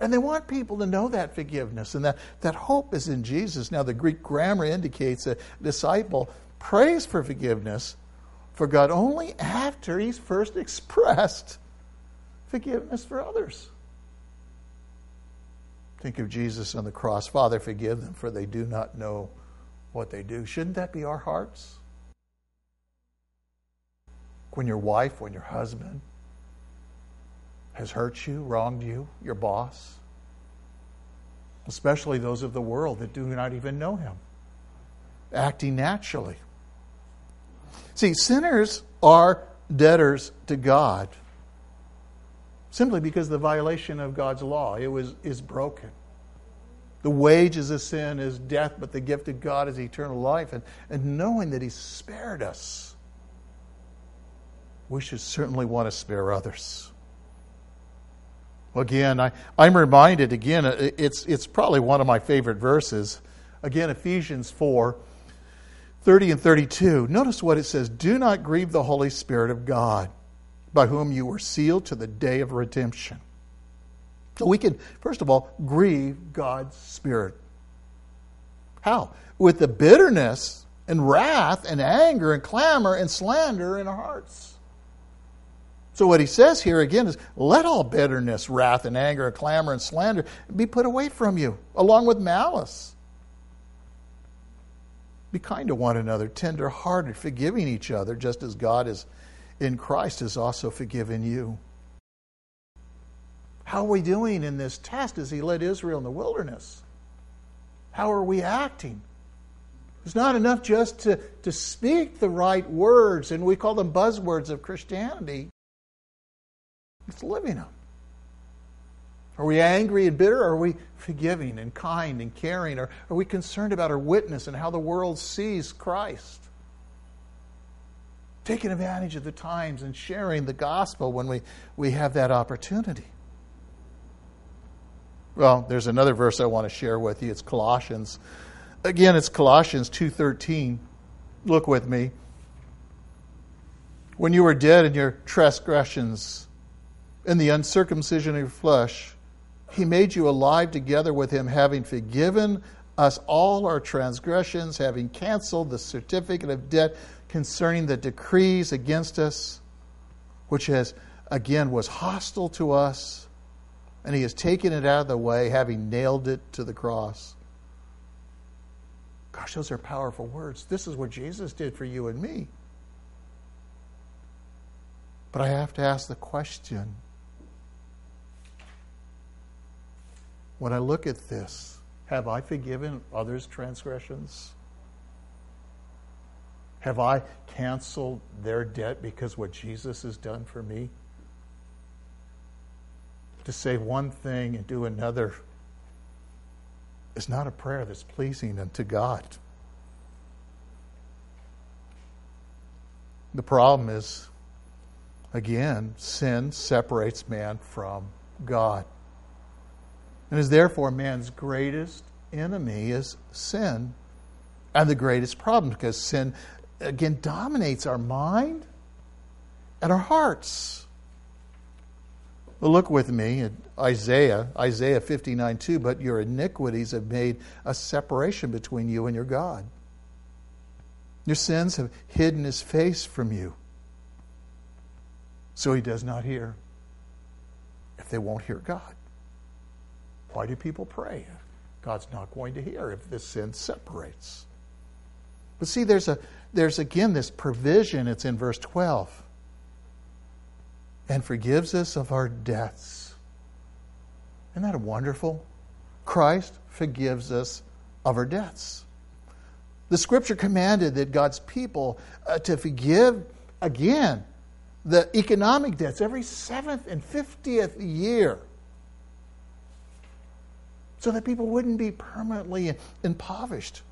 And they want people to know that forgiveness and that hope is in Jesus. Now, the Greek grammar indicates a disciple prays for forgiveness for God only after he's first expressed forgiveness for others. Think of Jesus on the cross. Father, forgive them, for they do not know what they do. Shouldn't that be our hearts? When your wife, when your husband has hurt you, wronged you, your boss, especially those of the world that do not even know him, acting naturally. See, sinners are debtors to God simply because the violation of God's law is broken. The wages of sin is death, but the gift of God is eternal life. And knowing that He spared us, we should certainly want to spare others. Again, I'm reminded, again, it's probably one of my favorite verses. Again, Ephesians 4:30 and 32. Notice what it says. Do not grieve the Holy Spirit of God, by whom you were sealed to the day of redemption. So we can, first of all, grieve God's Spirit. How? With the bitterness and wrath and anger and clamor and slander in our hearts. So what he says here again is, let all bitterness, wrath and anger and clamor and slander be put away from you, along with malice. Be kind to one another, tender-hearted, forgiving each other, just as God is in Christ has also forgiven you. How are we doing in this test as he led Israel in the wilderness? How are we acting? It's not enough just to speak the right words, and we call them buzzwords of Christianity. It's living them. Are we angry and bitter? Are we forgiving and kind and caring? Or are we concerned about our witness and how the world sees Christ? Taking advantage of the times and sharing the gospel when we have that opportunity. Well, there's another verse I want to share with you. It's Colossians. Again, it's Colossians 2:13. Look with me. When you were dead in your transgressions, in the uncircumcision of your flesh, He made you alive together with Him, having forgiven us all our transgressions, having canceled the certificate of debt concerning the decrees against us, which has again was hostile to us, and He has taken it out of the way, having nailed it to the cross. Gosh, those are powerful words. This is what Jesus did for you and me. But I have to ask the question, when I look at this, have I forgiven others' transgressions? Have I canceled their debt because what Jesus has done for me? To say one thing and do another is not a prayer that's pleasing unto God. The problem is, again, sin separates man from God. And is therefore man's greatest enemy is sin and the greatest problem, because sin again dominates our mind and our hearts. Well, look with me at Isaiah 59:2. But your iniquities have made a separation between you and your God. Your sins have hidden His face from you, so He does not hear. If they won't hear God, why do people pray? God's not going to hear if this sin separates. But see, there's again this provision. It's in verse 12. And forgives us of our debts. Isn't that wonderful? Christ forgives us of our debts. The scripture commanded that God's people to forgive again the economic debts every 7th and 50th year, so that people wouldn't be permanently impoverished.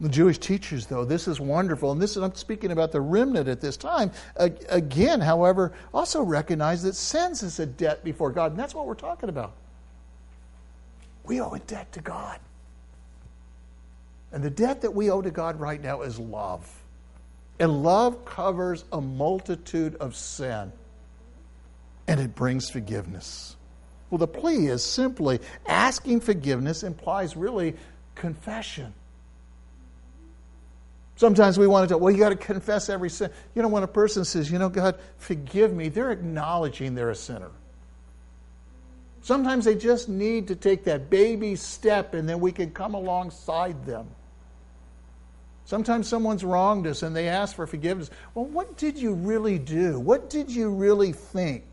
The Jewish teachers, though, this is wonderful, and this is, I'm speaking about the remnant at this time, again, however, also recognize that sins is a debt before God, and that's what we're talking about. We owe a debt to God. And the debt that we owe to God right now is love. And love covers a multitude of sin, and it brings forgiveness. Well, the plea is simply asking forgiveness implies really confession. Sometimes we want to talk, well, you got to confess every sin. You know, when a person says, you know, God, forgive me, they're acknowledging they're a sinner. Sometimes they just need to take that baby step, and then we can come alongside them. Sometimes someone's wronged us and they ask for forgiveness. Well, what did you really do? What did you really think?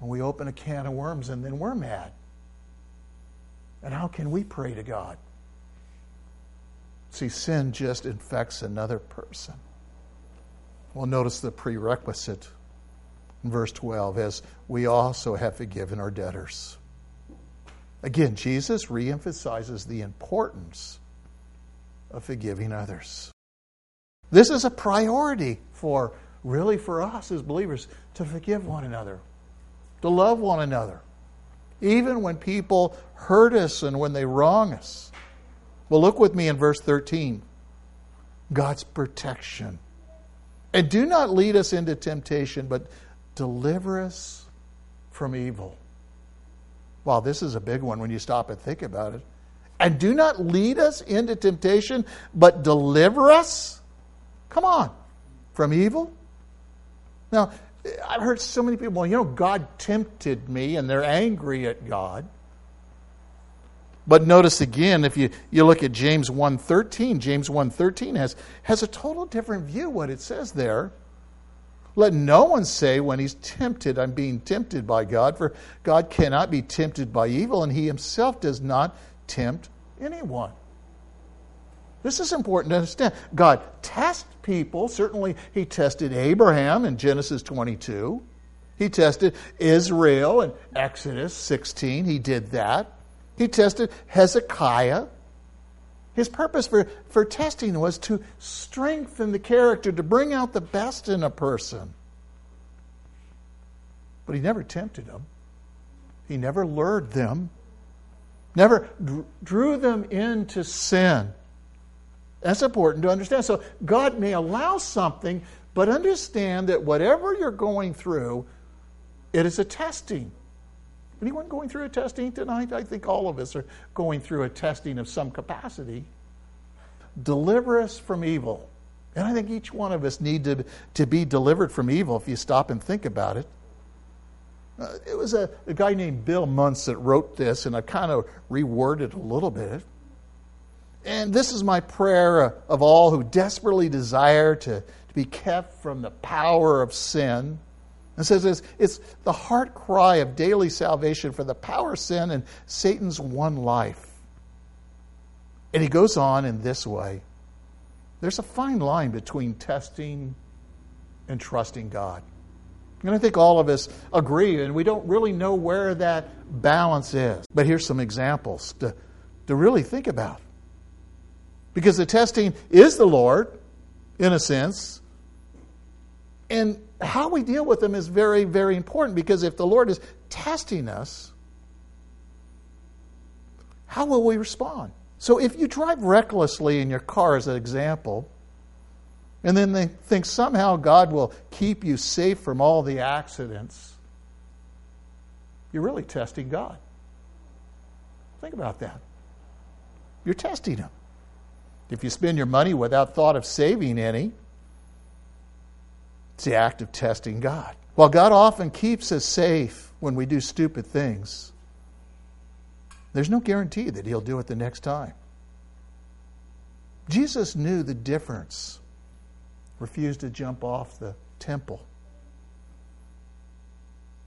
And we open a can of worms and then we're mad. And how can we pray to God? See, sin just infects another person. Well, notice the prerequisite in verse 12, as we also have forgiven our debtors. Again, Jesus reemphasizes the importance of forgiving others. This is a priority for us as believers, to forgive one another, to love one another, even when people hurt us and when they wrong us. Well, look with me in verse 13, God's protection. And do not lead us into temptation, but deliver us from evil. Wow, this is a big one when you stop and think about it. And do not lead us into temptation, but deliver us, come on, from evil. Now, I've heard so many people, God tempted me, and they're angry at God. But notice again, if you look at James 1:13, James 1:13 has a total different view what it says there. Let no one say when he's tempted, I'm being tempted by God, for God cannot be tempted by evil, and he himself does not tempt anyone. This is important to understand. God tests people. Certainly he tested Abraham in Genesis 22. He tested Israel in Exodus 16. He did that. He tested Hezekiah. His purpose for testing was to strengthen the character, to bring out the best in a person. But he never tempted them. He never lured them. Never drew them into sin. That's important to understand. So God may allow something, but understand that whatever you're going through, it is a testing. Anyone going through a testing tonight? I think all of us are going through a testing of some capacity. Deliver us from evil. And I think each one of us need to be delivered from evil if you stop and think about it. It was a guy named Bill Muntz that wrote this, and I kind of reworded a little bit. And this is my prayer of all who desperately desire to be kept from the power of sin. It says it's the heart cry of daily salvation for the power of sin and Satan's one life. And he goes on in this way. There's a fine line between testing and trusting God. And I think all of us agree, and we don't really know where that balance is. But here's some examples to really think about. Because the testing is the Lord, in a sense. And how we deal with them is very, very important, because if the Lord is testing us, how will we respond? So if you drive recklessly in your car, as an example, and then they think somehow God will keep you safe from all the accidents, you're really testing God. Think about that. You're testing him. If you spend your money without thought of saving any, it's the act of testing God. While God often keeps us safe when we do stupid things, there's no guarantee that he'll do it the next time. Jesus knew the difference. Refused to jump off the temple.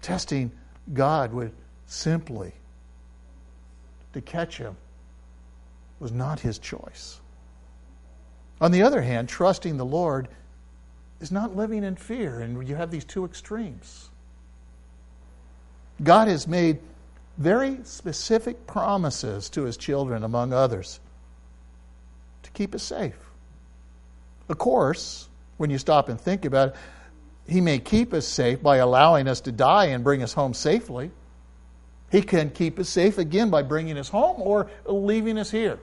Testing God would simply to catch him was not his choice. On the other hand, trusting the Lord is not living in fear, and you have these two extremes. God has made very specific promises to his children, among others, to keep us safe. Of course, when you stop and think about it, he may keep us safe by allowing us to die and bring us home safely. He can keep us safe again by bringing us home or leaving us here.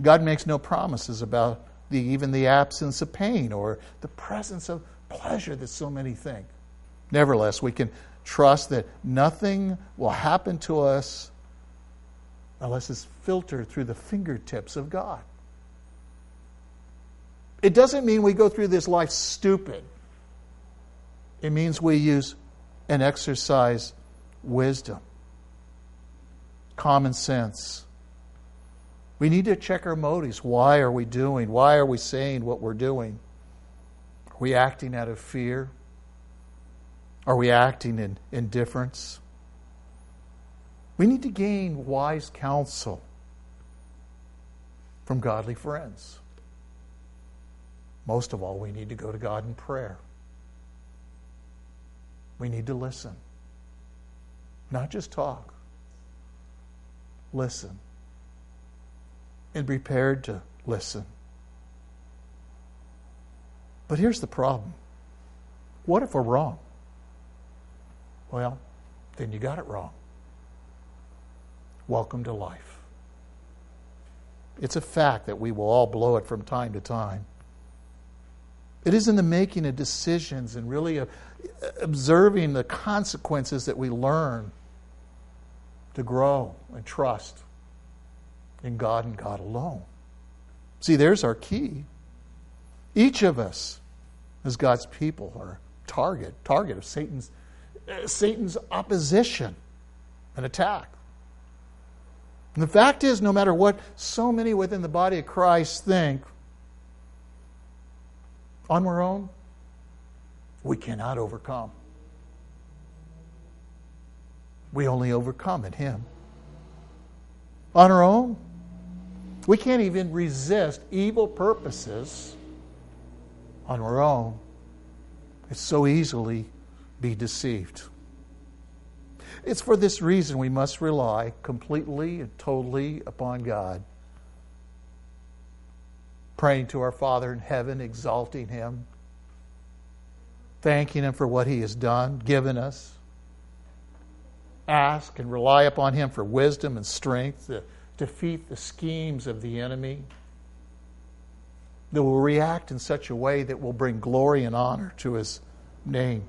God makes no promises about even the absence of pain or the presence of pleasure that so many think. Nevertheless, we can trust that nothing will happen to us unless it's filtered through the fingertips of God. It doesn't mean we go through this life stupid. It means we use and exercise wisdom, common sense. We need to check our motives. Why are we doing? Why are we saying what we're doing? Are we acting out of fear? Are we acting in indifference? We need to gain wise counsel from godly friends. Most of all, we need to go to God in prayer. We need to listen. Not just talk. Listen. And be prepared to listen. But here's the problem. What if we're wrong? Well, then you got it wrong. Welcome to life. It's a fact that we will all blow it from time to time. It is in the making of decisions and really observing the consequences that we learn to grow and trust in God and God alone. See, there's our key. Each of us, as God's people, are target of Satan's opposition and attack. And the fact is, no matter what so many within the body of Christ think, on our own, we cannot overcome. We only overcome in Him. On our own, we can't even resist evil purposes on our own. It's so easily be deceived. It's for this reason we must rely completely and totally upon God, praying to our Father in heaven, exalting Him, thanking Him for what He has done, given us. Ask and rely upon Him for wisdom and strength to defeat the schemes of the enemy that will react in such a way that will bring glory and honor to His name.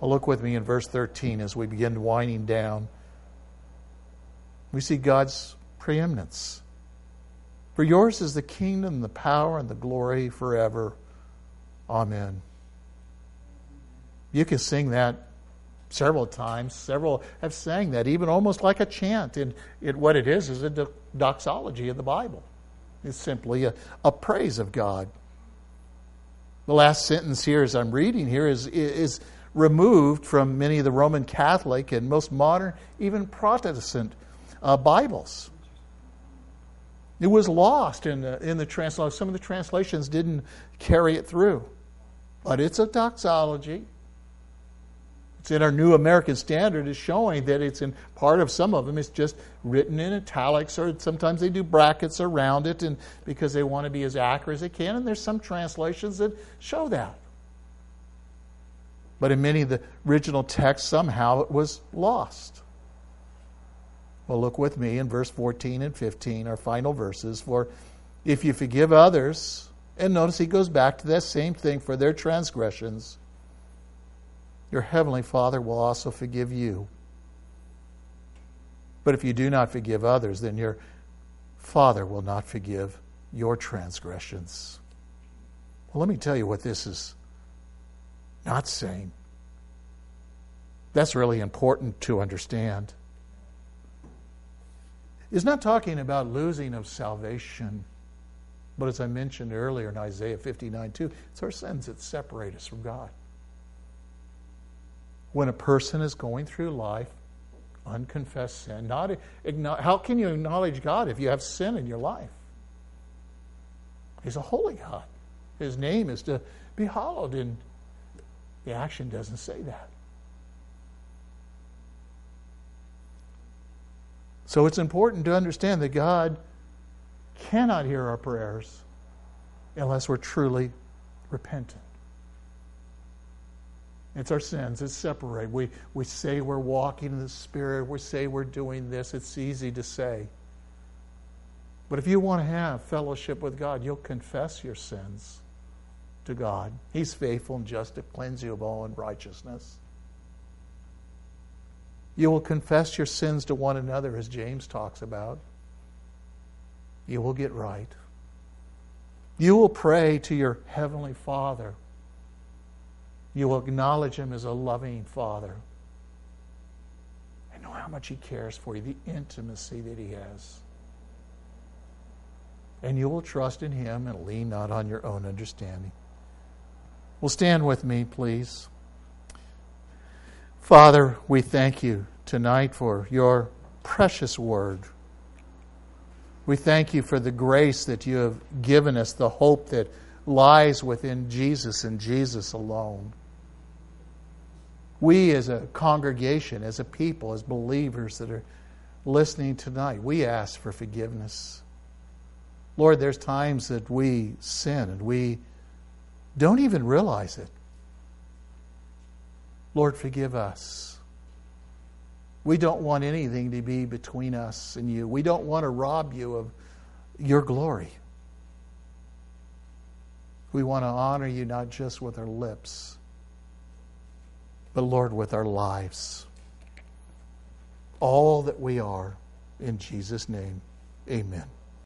Well, look with me in verse 13 as we begin winding down. We see God's preeminence. For yours is the kingdom, the power, and the glory forever. Amen. You can sing that several times. Several have sang that, even almost like a chant. And what it is a doxology of the Bible. It's simply a praise of God. The last sentence here, as I'm reading here, is removed from many of the Roman Catholic and most modern, even Protestant Bibles. It was lost in the translation. Some of the translations didn't carry it through. But it's a doxology. It's in our New American Standard is showing that it's in part of some of them. It's just written in italics, or sometimes they do brackets around it and because they want to be as accurate as they can. And there's some translations that show that. But in many of the original texts, somehow it was lost. Well, look with me in verse 14 and 15, our final verses. For if you forgive others, and notice he goes back to that same thing, for their transgressions, your heavenly Father will also forgive you. But if you do not forgive others, then your Father will not forgive your transgressions. Well, let me tell you what this is not saying. That's really important to understand. It's not talking about losing of salvation, but as I mentioned earlier in Isaiah 59:2, it's our sins that separate us from God. When a person is going through life Unconfessed sin. How can you acknowledge God if you have sin in your life? He's a holy God. His name is to be hallowed, and the action doesn't say that. So it's important to understand that God cannot hear our prayers unless we're truly repentant. It's our sins that separate. We say we're walking in the Spirit. We say we're doing this. It's easy to say. But if you want to have fellowship with God, you'll confess your sins to God. He's faithful and just to cleanse you of all unrighteousness. You will confess your sins to one another, as James talks about. You will get right. You will pray to your Heavenly Father. You will acknowledge Him as a loving Father. And know how much He cares for you, the intimacy that He has. And you will trust in Him and lean not on your own understanding. Well, stand with me, please. Father, we thank You tonight for Your precious Word. We thank You for the grace that You have given us, the hope that lies within Jesus and Jesus alone. We as a congregation, as a people, as believers that are listening tonight, we ask for forgiveness. Lord, there's times that we sin and we don't even realize it. Lord, forgive us. We don't want anything to be between us and You. We don't want to rob You of Your glory. We want to honor You not just with our lips, but, Lord, with our lives. All that we are, in Jesus' name, amen.